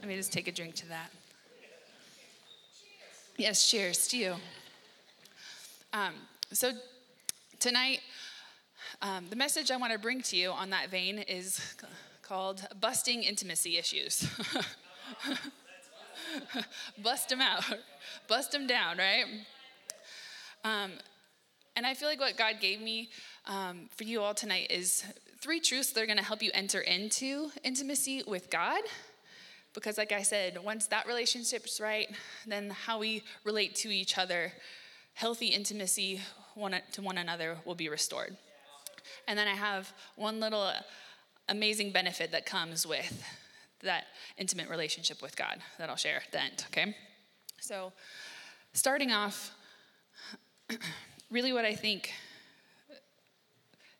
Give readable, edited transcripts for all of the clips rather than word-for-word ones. let me just take a drink to that. Yes, cheers to you. So tonight, the message I want to bring to you on that vein is called Busting Intimacy Issues. Bust them out. Bust them down, right? And I feel like what God gave me for you all tonight is three truths that are going to help you enter into intimacy with God. Because like I said, once that relationship's right, then how we relate to each other, healthy intimacy to one another will be restored. And then I have one little amazing benefit that comes with that intimate relationship with God that I'll share at the end, okay? So starting off, really what I think,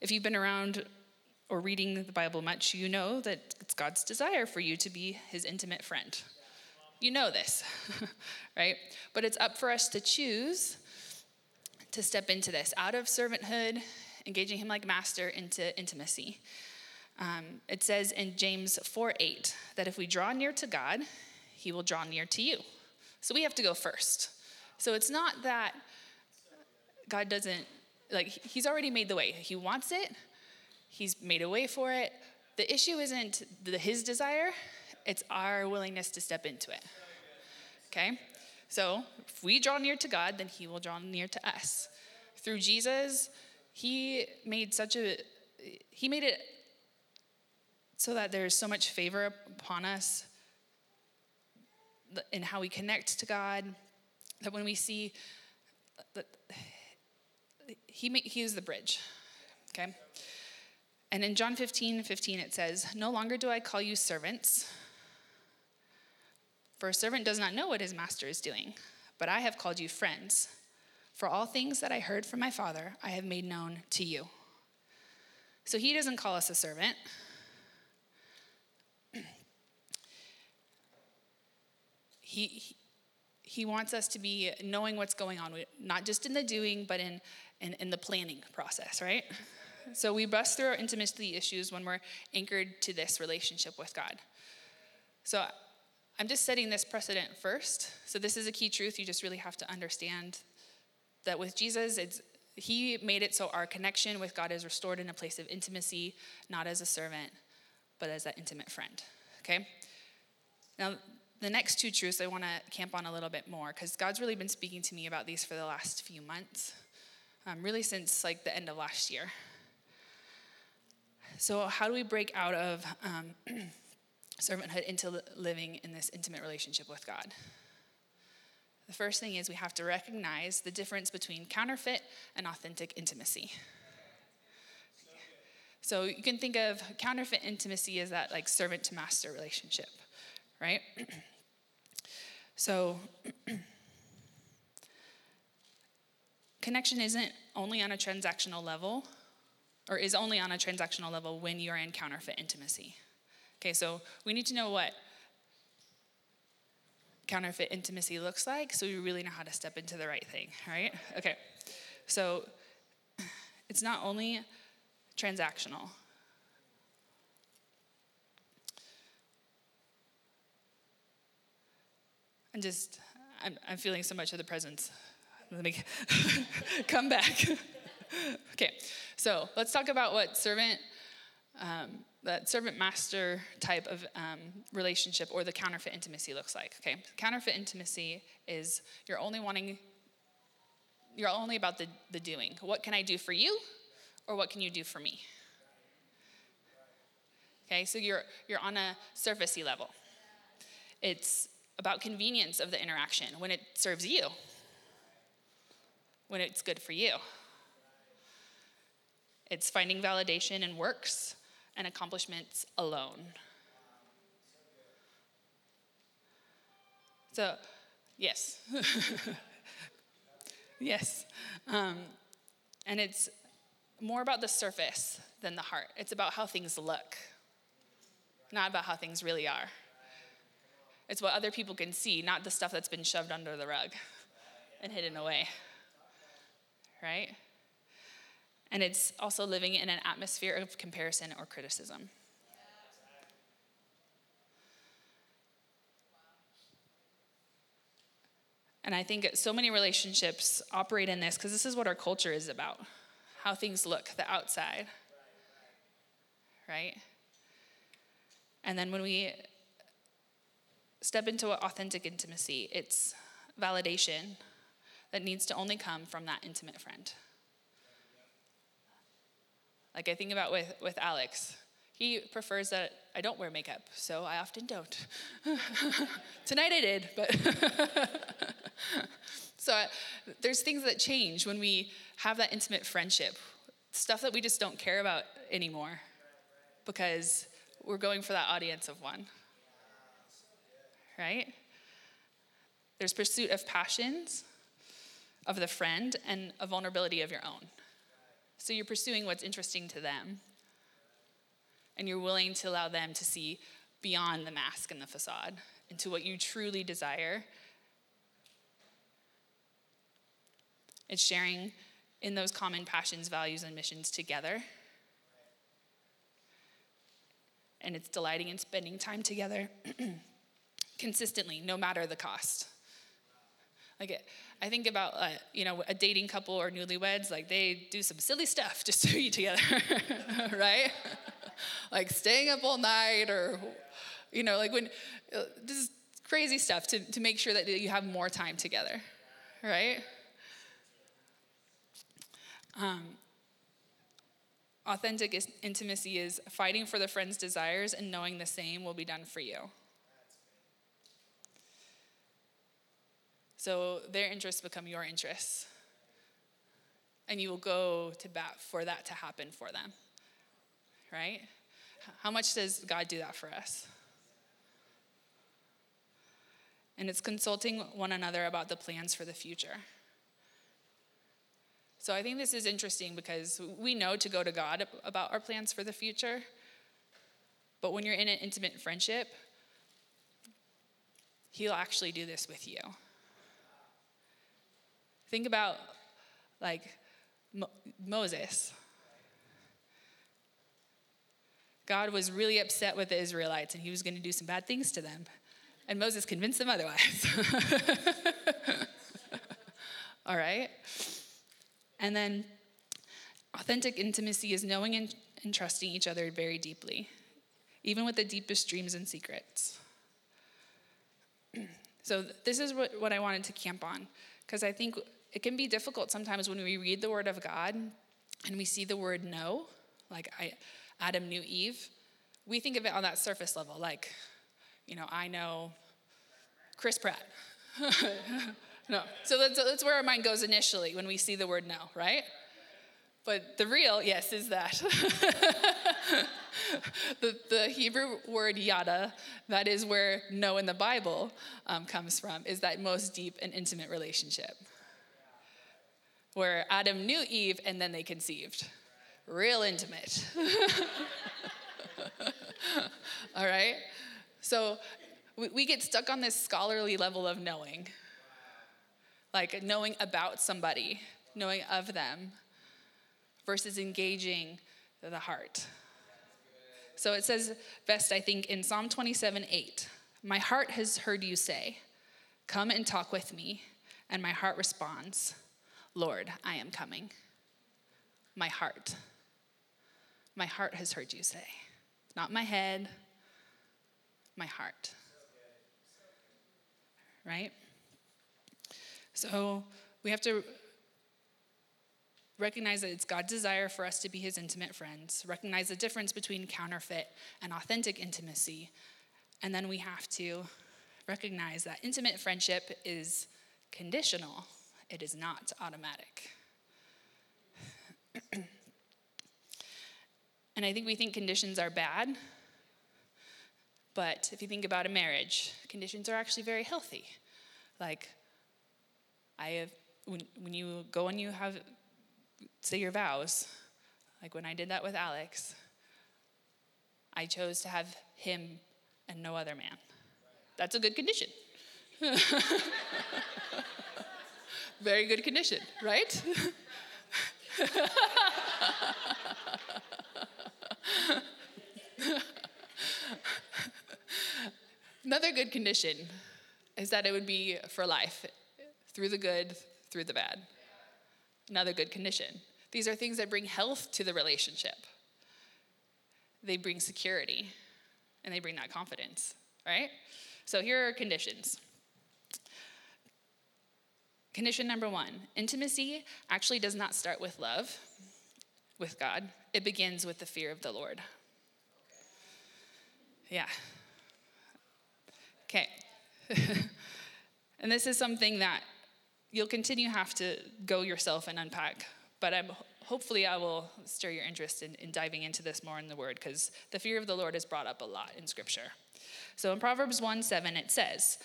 if you've been around or reading the Bible much, you know that it's God's desire for you to be his intimate friend. You know this, right? But it's up for us to choose to step into this, out of servanthood, engaging him like master, into intimacy. It says in James 4:8 that if we draw near to God, he will draw near to you. So we have to go first. So it's not that God doesn't, like, he's already made the way. He wants it. He's made a way for it. The issue isn't his desire, it's our willingness to step into it, okay? So if we draw near to God, then he will draw near to us. Through Jesus, he made it so that there's so much favor upon us in how we connect to God, that when we see, he is the bridge, okay? And in John 15:15, it says, "No longer do I call you servants, for a servant does not know what his master is doing, but I have called you friends. For all things that I heard from my Father, I have made known to you." So he doesn't call us a servant. He wants us to be knowing what's going on, not just in the doing, but in the planning process, right? So we bust through our intimacy issues when we're anchored to this relationship with God. So I'm just setting this precedent first. So this is a key truth. You just really have to understand that with Jesus, he made it so our connection with God is restored in a place of intimacy, not as a servant, but as that intimate friend, okay? Now, the next two truths I want to camp on a little bit more, because God's really been speaking to me about these for the last few months, really since like the end of last year. So how do we break out of servanthood into living in this intimate relationship with God? The first thing is we have to recognize the difference between counterfeit and authentic intimacy. So you can think of counterfeit intimacy as that like servant to master relationship, right? So connection is only on a transactional level when you're in counterfeit intimacy. Okay, so we need to know what counterfeit intimacy looks like so we really know how to step into the right thing, right? Okay, so it's not only transactional. I'm feeling so much of the presence. Let me come back. Okay, so let's talk about what that servant-master type of relationship or the counterfeit intimacy looks like, okay? Counterfeit intimacy is you're only about the doing. What can I do for you, or what can you do for me? Okay, so you're on a surfacey level. It's about convenience of the interaction, when it serves you, when it's good for you. It's finding validation in works and accomplishments alone. So, yes. Yes. And it's more about the surface than the heart. It's about how things look, not about how things really are. It's what other people can see, not the stuff that's been shoved under the rug and hidden away, right? And it's also living in an atmosphere of comparison or criticism. And I think so many relationships operate in this because this is what our culture is about, how things look, the outside, right? And then when we step into authentic intimacy, it's validation that needs to only come from that intimate friend. Like I think about with Alex, he prefers that I don't wear makeup, so I often don't. Tonight I did, but... So there's things that change when we have that intimate friendship, stuff that we just don't care about anymore because we're going for that audience of one, right? There's pursuit of passions of the friend and a vulnerability of your own. So you're pursuing what's interesting to them, and you're willing to allow them to see beyond the mask and the facade into what you truly desire. It's sharing in those common passions, values, and missions together. And it's delighting in spending time together consistently, no matter the cost. Like I think about, a dating couple or newlyweds, like they do some silly stuff just to be together, right? Like staying up all night or, this is crazy stuff to make sure that you have more time together, right? Authentic intimacy is fighting for the friend's desires and knowing the same will be done for you. So their interests become your interests. And you will go to bat for that to happen for them. Right? How much does God do that for us? And it's consulting one another about the plans for the future. So I think this is interesting because we know to go to God about our plans for the future. But when you're in an intimate friendship, he'll actually do this with you. Think about like Moses. God was really upset with the Israelites and he was going to do some bad things to them. And Moses convinced them otherwise. All right? And then authentic intimacy is knowing and trusting each other very deeply, even with the deepest dreams and secrets. So this is what I wanted to camp on, because I think it can be difficult sometimes when we read the Word of God and we see the word no, like Adam knew Eve. We think of it on that surface level, like, I know Chris Pratt. No. So that's where our mind goes initially when we see the word no, right? But the real yes is that. The Hebrew word yada, that is where no in the Bible comes from, is that most deep and intimate relationship. Where Adam knew Eve and then they conceived. Real intimate. All right? So we get stuck on this scholarly level of knowing. Like knowing about somebody, knowing of them, versus engaging the heart. So it says best, I think, in Psalm 27, 8, my heart has heard you say, come and talk with me. And my heart responds, Lord, I am coming. My heart has heard you say, not my head, my heart, right? So we have to recognize that it's God's desire for us to be his intimate friends, recognize the difference between counterfeit and authentic intimacy, and then we have to recognize that intimate friendship is conditional. It is not automatic. And I think we think conditions are bad, but if you think about a marriage, conditions are actually very healthy. Like, I have, when you go and you have, say your vows, like when I did that with Alex, I chose to have him and no other man. That's a good condition. Very good condition, right? Another good condition is that it would be for life, through the good, through the bad. Another good condition. These are things that bring health to the relationship. They bring security, and they bring that confidence, right? So here are conditions. Condition number one, intimacy actually does not start with love, with God. It begins with the fear of the Lord. Yeah. Okay. And this is something that you'll continue have to go yourself and unpack, but hopefully I will stir your interest in diving into this more in the Word, because the fear of the Lord is brought up a lot in Scripture. So in Proverbs 1:7, it says,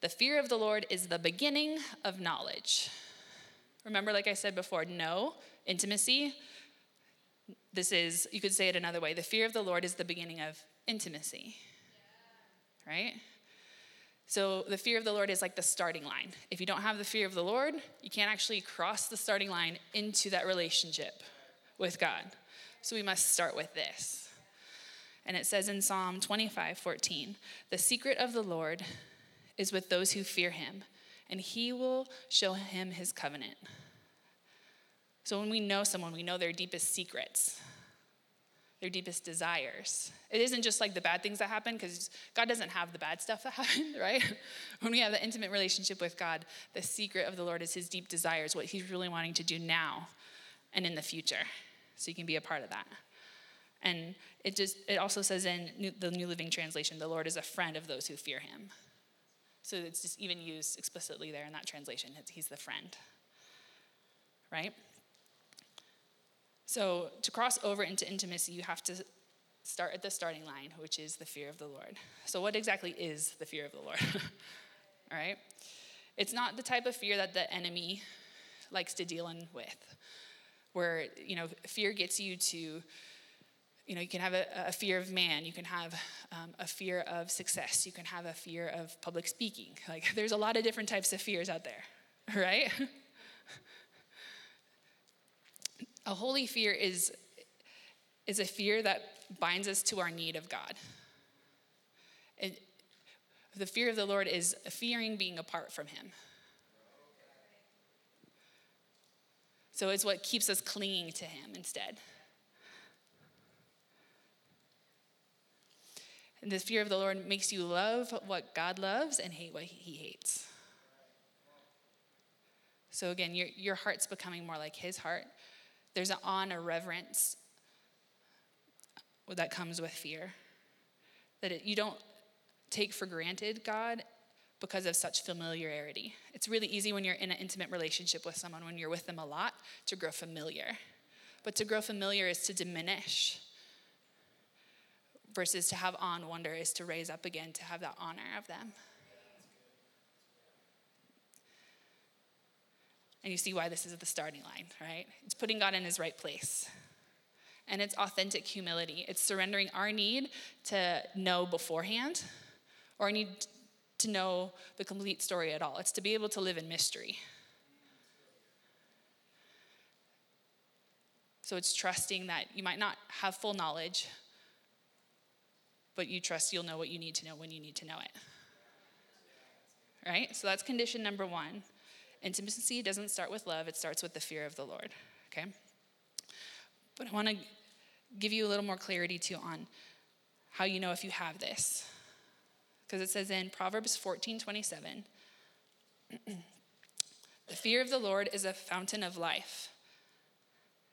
the fear of the Lord is the beginning of knowledge. Remember, like I said before, no, intimacy. This is, you could say it another way. The fear of the Lord is the beginning of intimacy, yeah. Right? So the fear of the Lord is like the starting line. If you don't have the fear of the Lord, you can't actually cross the starting line into that relationship with God. So we must start with this. And it says in Psalm 25:14, the secret of the Lord is with those who fear him, and he will show him his covenant. So when we know someone, we know their deepest secrets, their deepest desires. It isn't just like the bad things that happen, because God doesn't have the bad stuff that happened, right? When we have the intimate relationship with God, the secret of the Lord is his deep desires, what he's really wanting to do now and in the future. So you can be a part of that. And it also says in the New Living Translation, the Lord is a friend of those who fear him. So it's just even used explicitly there in that translation. He's the friend, right? So to cross over into intimacy, you have to start at the starting line, which is the fear of the Lord. So what exactly is the fear of the Lord? All right? It's not the type of fear that the enemy likes to deal in with, where, you know, fear gets you to, you know, you can have a fear of man. You can have a fear of success. You can have a fear of public speaking. Like, there's a lot of different types of fears out there, right? A holy fear is a fear that binds us to our need of God. And the fear of the Lord is fearing being apart from him. So it's what keeps us clinging to him instead. And the fear of the Lord makes you love what God loves and hate what he hates. So again, your heart's becoming more like his heart. There's an awe and a reverence that comes with fear. That you don't take for granted God because of such familiarity. It's really easy when you're in an intimate relationship with someone, when you're with them a lot, to grow familiar. But to grow familiar is to diminish, versus to have awe and wonder is to raise up again, to have that honor of them. And you see why this is at the starting line, right? It's putting God in his right place. And it's authentic humility. It's surrendering our need to know beforehand, or our need to know the complete story at all. It's to be able to live in mystery. So it's trusting that you might not have full knowledge, but you trust you'll know what you need to know when you need to know it. Right? So that's condition number one. Intimacy doesn't start with love. It starts with the fear of the Lord. Okay? But I want to give you a little more clarity, too, on how you know if you have this. Because it says in Proverbs 14:27, the fear of the Lord is a fountain of life.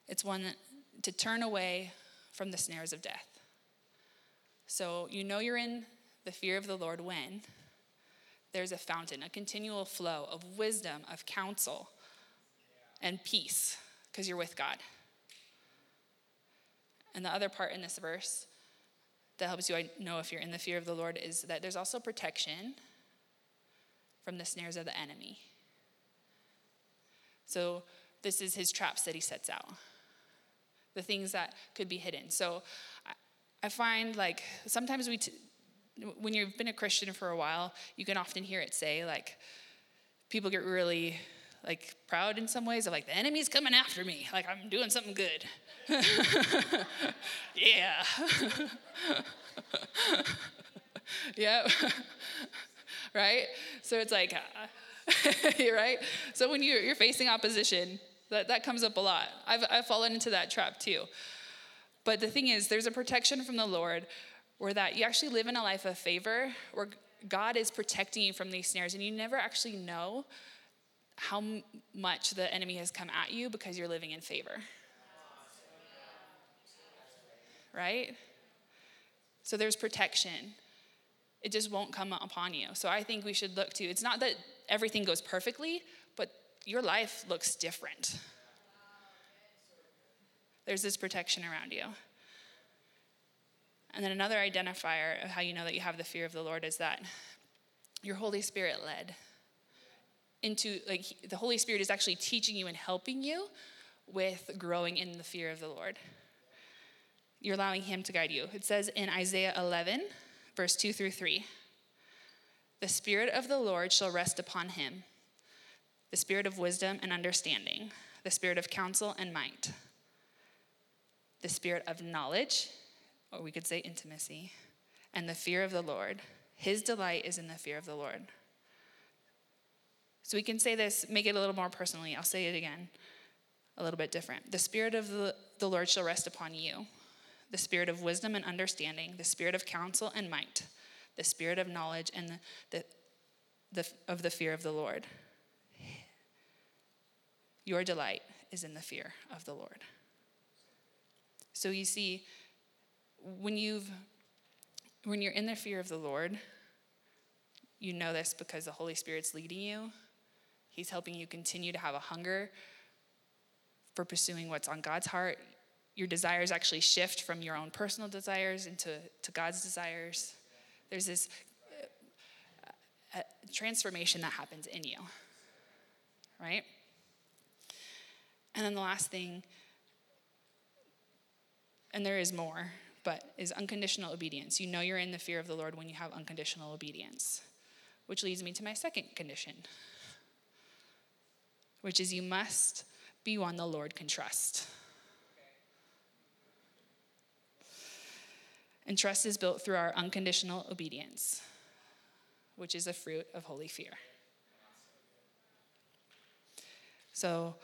It's one to turn away from the snares of death. So you know you're in the fear of the Lord when there's a fountain, a continual flow of wisdom, of counsel, and peace, because you're with God. And the other part in this verse that helps you know if you're in the fear of the Lord is that there's also protection from the snares of the enemy. So this is his traps that he sets out, the things that could be hidden. So I find like sometimes when you've been a Christian for a while, you can often hear it say like people get really like proud in some ways of like the enemy's coming after me. Like I'm doing something good. Yeah. Yep. Right? So it's like, you're right? So when you're facing opposition, that comes up a lot. I've fallen into that trap too. But the thing is, there's a protection from the Lord where that you actually live in a life of favor where God is protecting you from these snares, and you never actually know how much the enemy has come at you because you're living in favor. Right? So there's protection. It just won't come upon you. So I think we should look to, it's not that everything goes perfectly, but your life looks different. There's this protection around you. And then another identifier of how you know that you have the fear of the Lord is that your Holy Spirit led into, like, the Holy Spirit is actually teaching you and helping you with growing in the fear of the Lord. You're allowing him to guide you. It says in Isaiah 11, verse 2-3, the Spirit of the Lord shall rest upon him, the Spirit of wisdom and understanding, the Spirit of counsel and might, the Spirit of knowledge, or we could say intimacy, and the fear of the Lord. His delight is in the fear of the Lord. So we can say this, make it a little more personally. I'll say it again, a little bit different. The Spirit of the Lord shall rest upon you, the Spirit of wisdom and understanding, the Spirit of counsel and might, the Spirit of knowledge and of the fear of the Lord. Your delight is in the fear of the Lord. So you see, when you're in the fear of the Lord, you know this because the Holy Spirit's leading you. He's helping you continue to have a hunger for pursuing what's on God's heart. Your desires actually shift from your own personal desires into God's desires. There's this transformation that happens in you, right? And then the last thing, and there is more, but is unconditional obedience. You know you're in the fear of the Lord when you have unconditional obedience, which leads me to my second condition, which is you must be one the Lord can trust. And trust is built through our unconditional obedience, which is a fruit of holy fear. So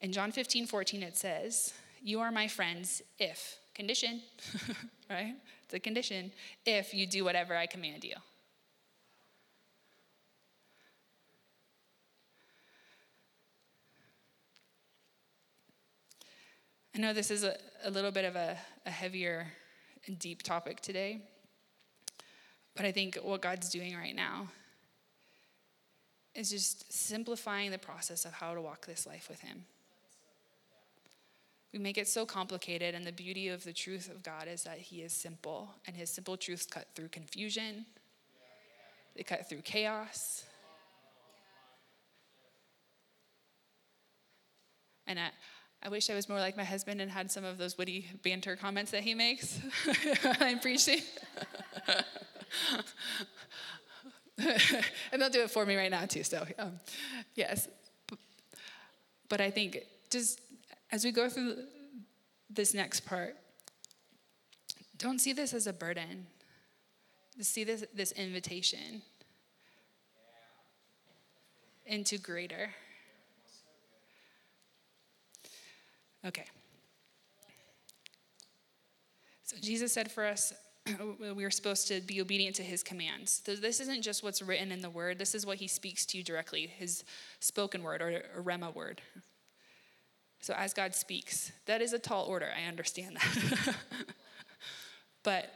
in John 15:14, it says, you are my friends if, condition, right? It's a condition, if you do whatever I command you. I know this is a little bit of a heavier and deep topic today, but I think what God's doing right now is just simplifying the process of how to walk this life with him. We make it so complicated, and the beauty of the truth of God is that he is simple, and his simple truths cut through confusion. They cut through chaos. And I wish I was more like my husband and had some of those witty banter comments that he makes. I'm preaching. And they'll do it for me right now too, so yes. But I think just as we go through this next part, don't see this as a burden. Just see this invitation into greater. Okay. So Jesus said for us, we are supposed to be obedient to his commands. So this isn't just what's written in the word. This is what he speaks to you directly, his spoken word or a rhema word. So as God speaks, that is a tall order. I understand that. But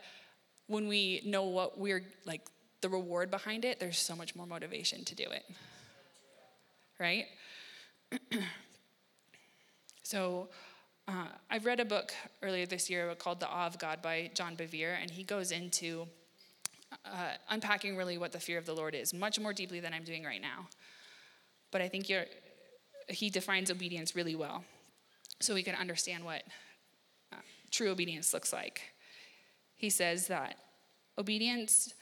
when we know what we're, like, the reward behind it, there's so much more motivation to do it. Right? So I read a book earlier this year called The Awe of God by John Bevere, and he goes into unpacking really what the fear of the Lord is, much more deeply than I'm doing right now. But I think he defines obedience really well, so we can understand what true obedience looks like. He says that obedience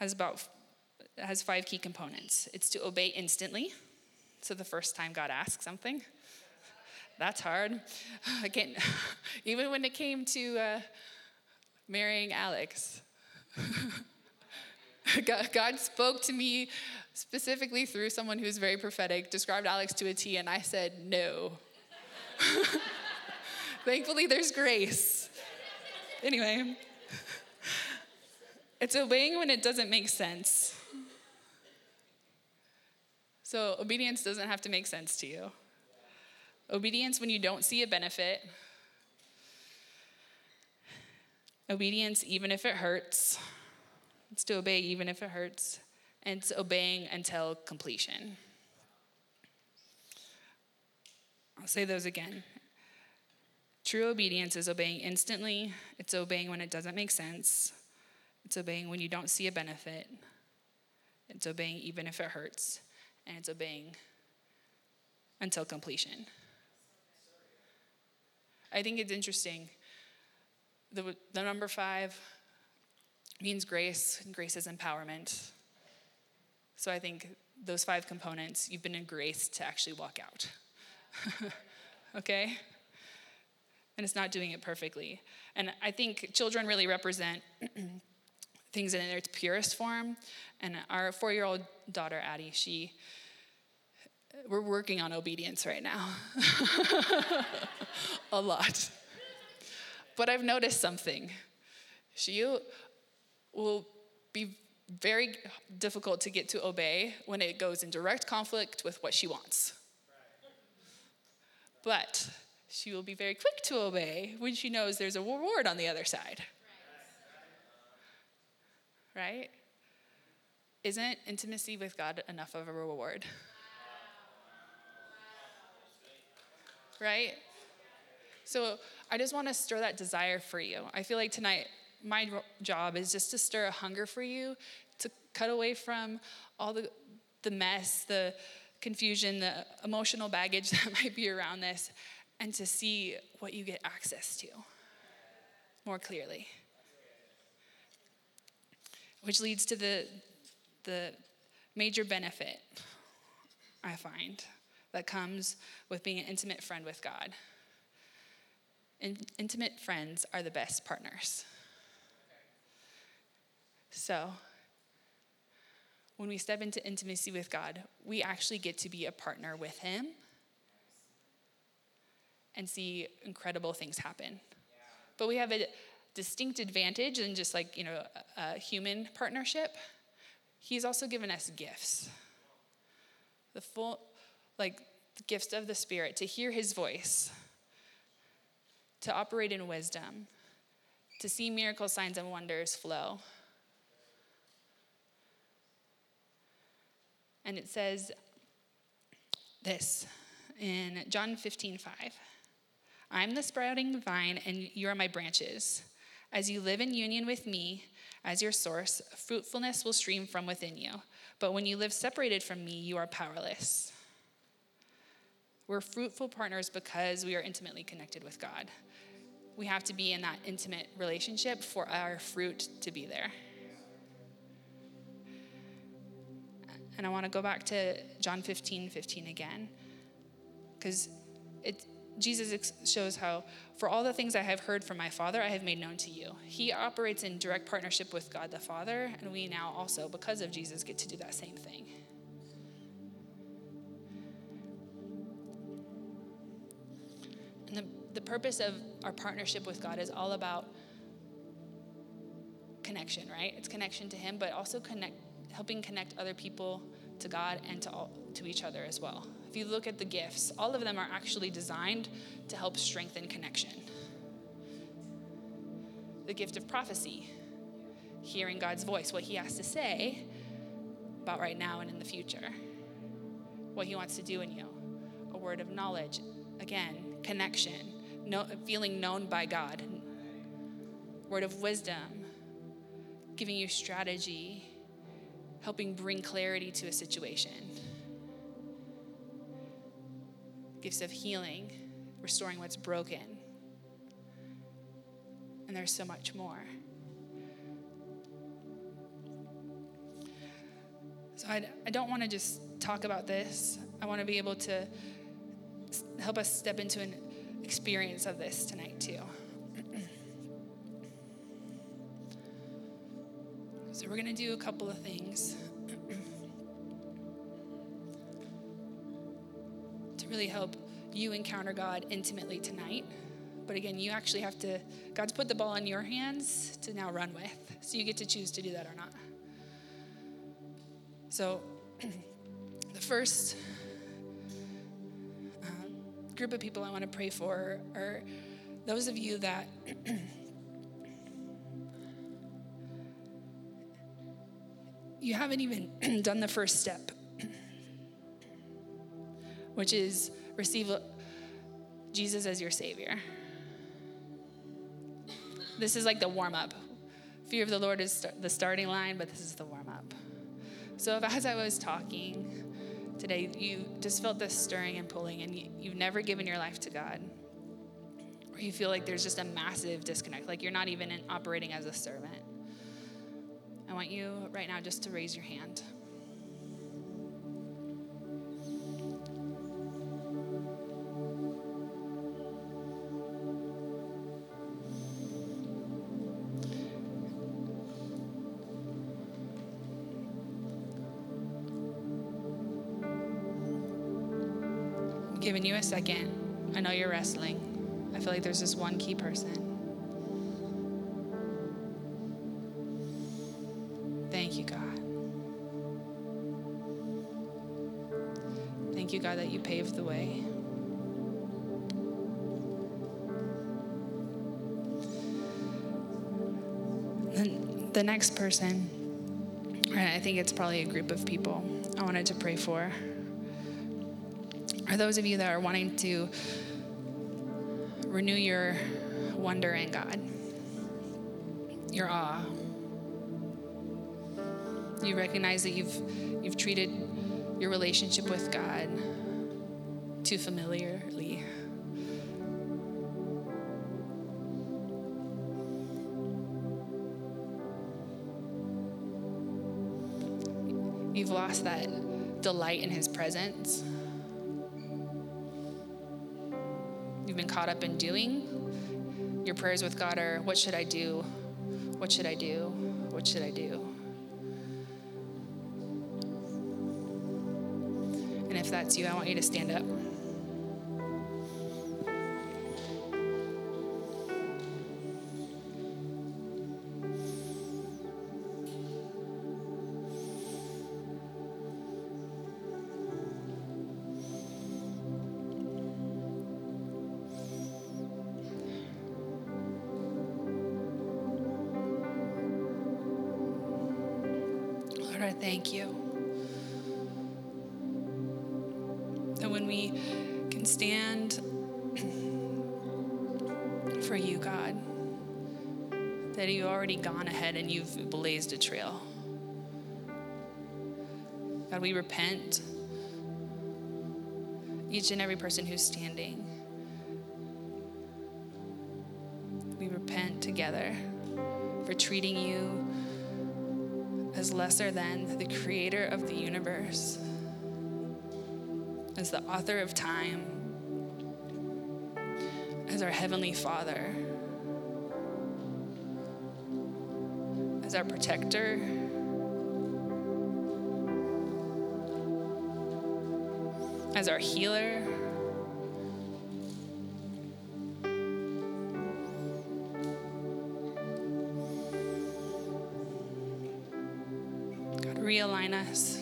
has five key components. It's to obey instantly, so the first time God asks something. That's hard. Again, even when it came to marrying Alex, God spoke to me specifically through someone who's very prophetic, described Alex to a T, and I said, no. Thankfully, there's grace. Anyway, it's obeying when it doesn't make sense. So obedience doesn't have to make sense to you. Obedience when you don't see a benefit. Obedience even if it hurts. It's to obey even if it hurts. And it's obeying until completion. I'll say those again. True obedience is obeying instantly. It's obeying when it doesn't make sense. It's obeying when you don't see a benefit. It's obeying even if it hurts. And it's obeying until completion. I think it's interesting. The number 5 means grace, and grace is empowerment. So I think those 5 components, you've been in grace to actually walk out. Okay? And it's not doing it perfectly. And I think children really represent things in their purest form. And our 4-year-old daughter, Addie, we're working on obedience right now. A lot. But I've noticed something. She will be very difficult to get to obey when it goes in direct conflict with what she wants. But she will be very quick to obey when she knows there's a reward on the other side. Right? Isn't intimacy with God enough of a reward? Right? So I just want to stir that desire for you. I feel like tonight my job is just to stir a hunger for you, to cut away from all the mess, the confusion, the emotional baggage that might be around this, and to see what you get access to more clearly. Which leads to the major benefit, I find, that comes with being an intimate friend with God. Intimate friends are the best partners. So, when we step into intimacy with God, we actually get to be a partner with Him and see incredible things happen. But we have a distinct advantage in just like, a human partnership. He's also given us gifts. The gifts of the Spirit, to hear His voice, to operate in wisdom, to see miracle signs and wonders flow. And it says this in John 15:5. I'm the sprouting vine, and you are my branches. As you live in union with me as your source, fruitfulness will stream from within you. But when you live separated from me, you are powerless. We're fruitful partners because we are intimately connected with God. We have to be in that intimate relationship for our fruit to be there. And I want to go back to John 15:15 again, because Jesus shows how, for all the things I have heard from my Father, I have made known to you. He operates in direct partnership with God the Father, and we now also, because of Jesus, get to do that same thing. And the purpose of our partnership with God is all about connection, right? It's connection to Him, but also helping connect other people to God and to each other as well. If you look at the gifts, all of them are actually designed to help strengthen connection. The gift of prophecy, hearing God's voice, what He has to say about right now and in the future, what He wants to do in you. A word of knowledge, again, connection, feeling known by God. Word of wisdom, giving you strategy, helping bring clarity to a situation. Gifts of healing, restoring what's broken. And there's so much more. So I don't want to just talk about this. I want to be able to help us step into an experience of this tonight too. So we're going to do a couple of things to really help you encounter God intimately tonight. But again, you actually have to, God's put the ball in your hands to now run with. So you get to choose to do that or not. So the first group of people I want to pray for are those of you that you haven't even done the first step, which is receive Jesus as your Savior. This is like the warm-up. Fear of the Lord is the starting line, but this is the warm-up. So if, as I was talking today, you just felt this stirring and pulling, and you've never given your life to God, or you feel like there's just a massive disconnect, like you're not even operating as a servant, I want you right now just to raise your hand. I'm giving you a second. I know you're wrestling. I feel like there's just one key person. You, God, that you paved the way. The next person, and I think it's probably a group of people I wanted to pray for, are those of you that are wanting to renew your wonder in God, your awe. You recognize that you've treated your relationship with God too familiarly. You've lost that delight in His presence. You've been caught up in doing. Your prayers with God are, what should I do? What should I do? What should I do? That's you. I want you to stand up. Lord, I thank you. Stand for you, God, that you've already gone ahead and you've blazed a trail. God, we repent. Each and every person who's standing, we repent together for treating you as lesser than the creator of the universe, as the author of time, as our Heavenly Father, as our protector, as our healer, God, realign us.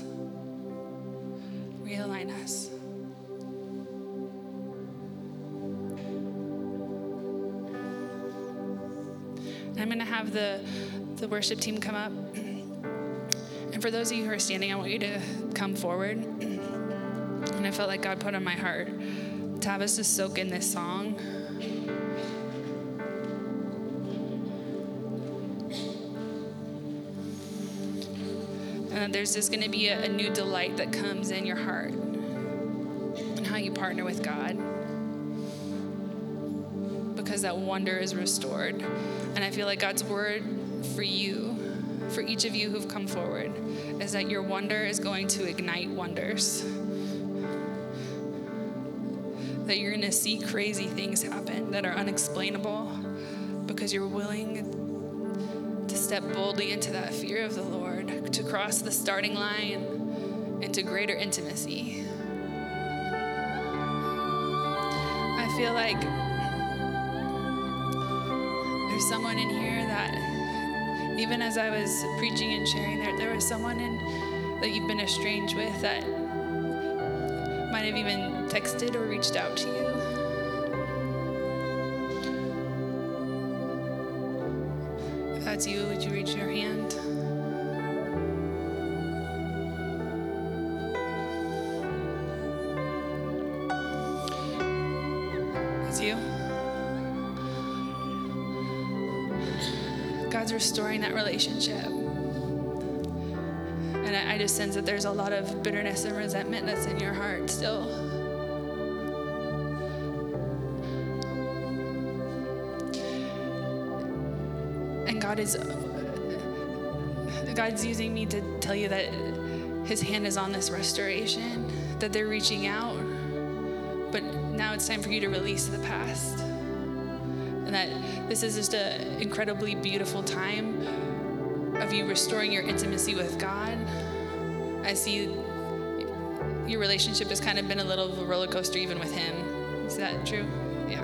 I'm going to have the worship team come up. And for those of you who are standing, I want you to come forward. And I felt like God put on my heart, Tavis, to soak in this song. there's just going to be a new delight that comes in your heart and how you partner with God, because that wonder is restored. And I feel like God's word for you, for each of you who've come forward, is that your wonder is going to ignite wonders, that you're going to see crazy things happen that are unexplainable because you're willing to step boldly into that fear of the Lord, to cross the starting line into greater intimacy. I feel like there's someone in here that, even as I was preaching and sharing, there was someone that you've been estranged with that might have even texted or reached out to you. If that's you, would you reach your hand? That's you. God's restoring that relationship. And I just sense that there's a lot of bitterness and resentment that's in your heart still. And God's using me to tell you that his hand is on this restoration, that they're reaching out, but now it's time for you to release the past. And that this is just an incredibly beautiful time of you restoring your intimacy with God. I see your relationship has kind of been a little of a roller coaster even with him. Is that true? Yeah.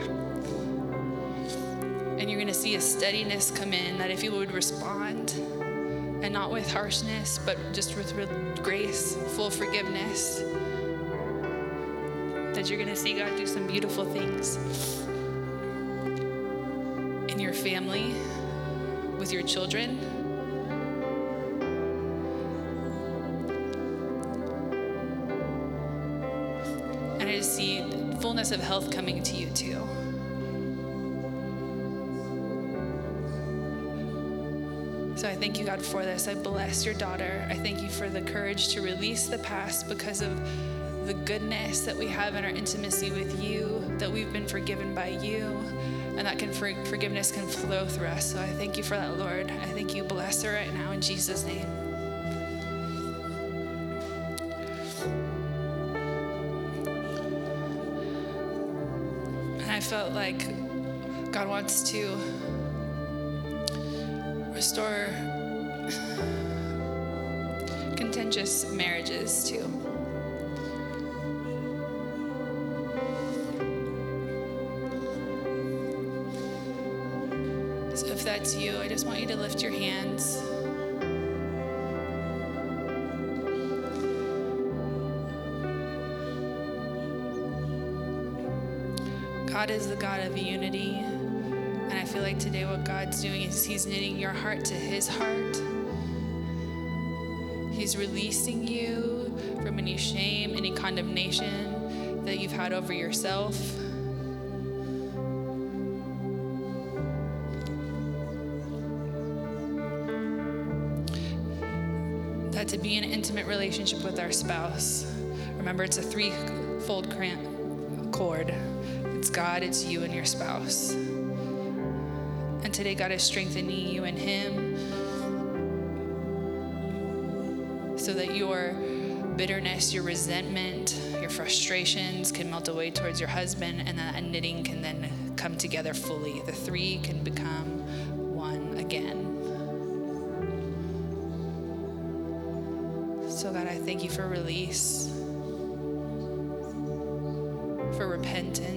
And you're going to see a steadiness come in, that if you would respond, and not with harshness, but just with grace, full forgiveness, that you're going to see God do some beautiful things in your family, with your children. To see fullness of health coming to you too. So I thank you, God, for this. I bless your daughter. I thank you for the courage to release the past because of the goodness that we have in our intimacy with you, that we've been forgiven by you, and that forgiveness can flow through us. So I thank you for that, Lord. I thank you. Bless her right now in Jesus' name. I felt like God wants to restore contentious marriages too. So if that's you, I just want you to lift your hands. God is the God of unity, and I feel like today what God's doing is he's knitting your heart to his heart. He's releasing you from any shame, any condemnation that you've had over yourself. That to be in an intimate relationship with our spouse, remember, it's a threefold cord. It's God, it's you, and your spouse. And today God is strengthening you and him so that your bitterness, your resentment, your frustrations can melt away towards your husband, and that knitting can then come together fully. The three can become one again. So God, I thank you for release, for repentance,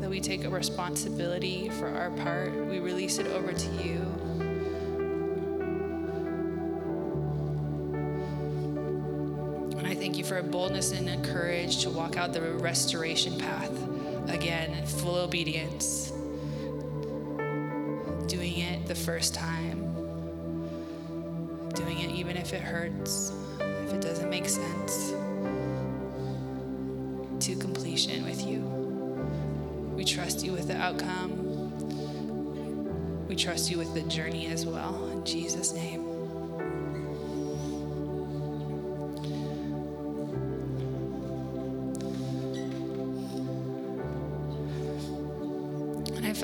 that we take a responsibility for our part. We release it over to you. And I thank you for a boldness and a courage to walk out the restoration path again, full obedience, doing it the first time, doing it even if it hurts, if it doesn't make sense, to completion with you. We trust you with the outcome. We trust you with the journey as well. In Jesus' name.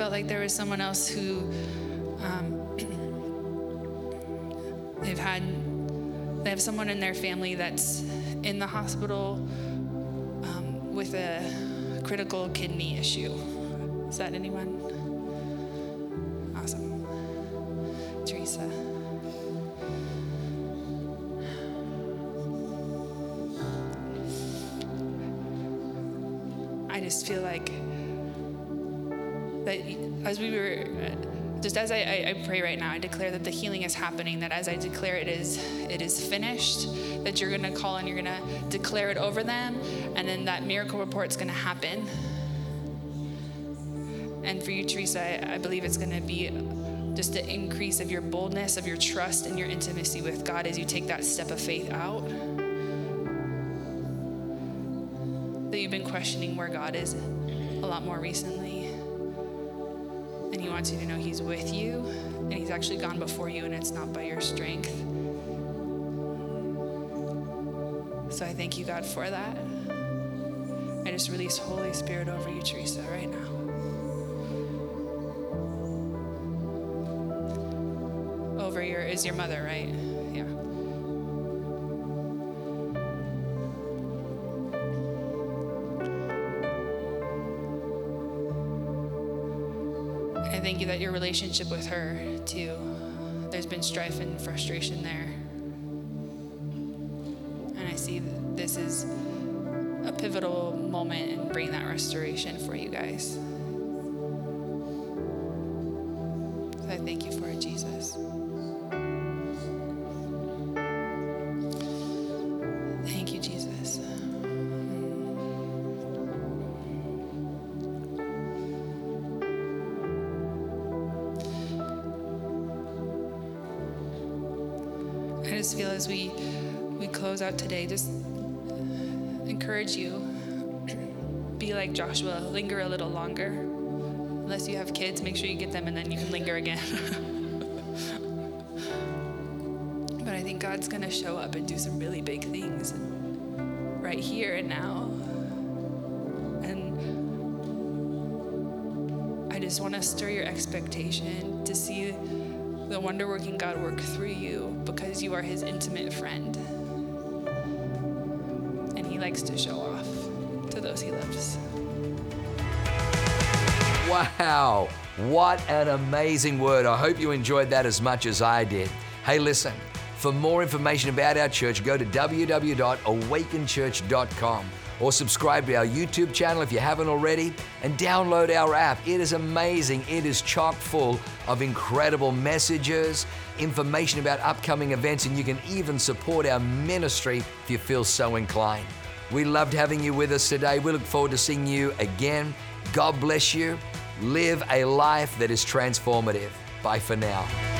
felt like there was someone else who they have someone in their family that's in the hospital with a critical kidney issue. Is that anyone? Awesome. Teresa. I just feel like that as I pray right now, I declare that the healing is happening, that as I declare it is finished, that you're going to call and you're going to declare it over them, and then that miracle report's going to happen. And for you, Teresa, I believe it's going to be just the increase of your boldness, of your trust, and your intimacy with God as you take that step of faith out. That you've been questioning where God is a lot more recently. And He wants you to know He's with you, and He's actually gone before you, and it's not by your strength. So I thank you, God, for that. I just release Holy Spirit over you, Teresa, right now. Is your mother, right? Yeah. I thank you that your relationship with her, too, there's been strife and frustration there. And I see that this is a pivotal moment in bringing that restoration for you guys. So I thank you for it, Jesus. As we close out today, just encourage you, be like Joshua, linger a little longer. Unless you have kids, make sure you get them and then you can linger again. But I think God's going to show up and do some really big things right here and now. And I just want to stir your expectation to see the wonder-working God work through you, because you are His intimate friend. And He likes to show off to those He loves. Wow, what an amazing word. I hope you enjoyed that as much as I did. Hey, listen, for more information about our church, go to www.awakenchurch.com or subscribe to our YouTube channel if you haven't already, and download our app. It is amazing. It is chock full of incredible messages, information about upcoming events, and you can even support our ministry if you feel so inclined. We loved having you with us today. We look forward to seeing you again. God bless you. Live a life that is transformative. Bye for now.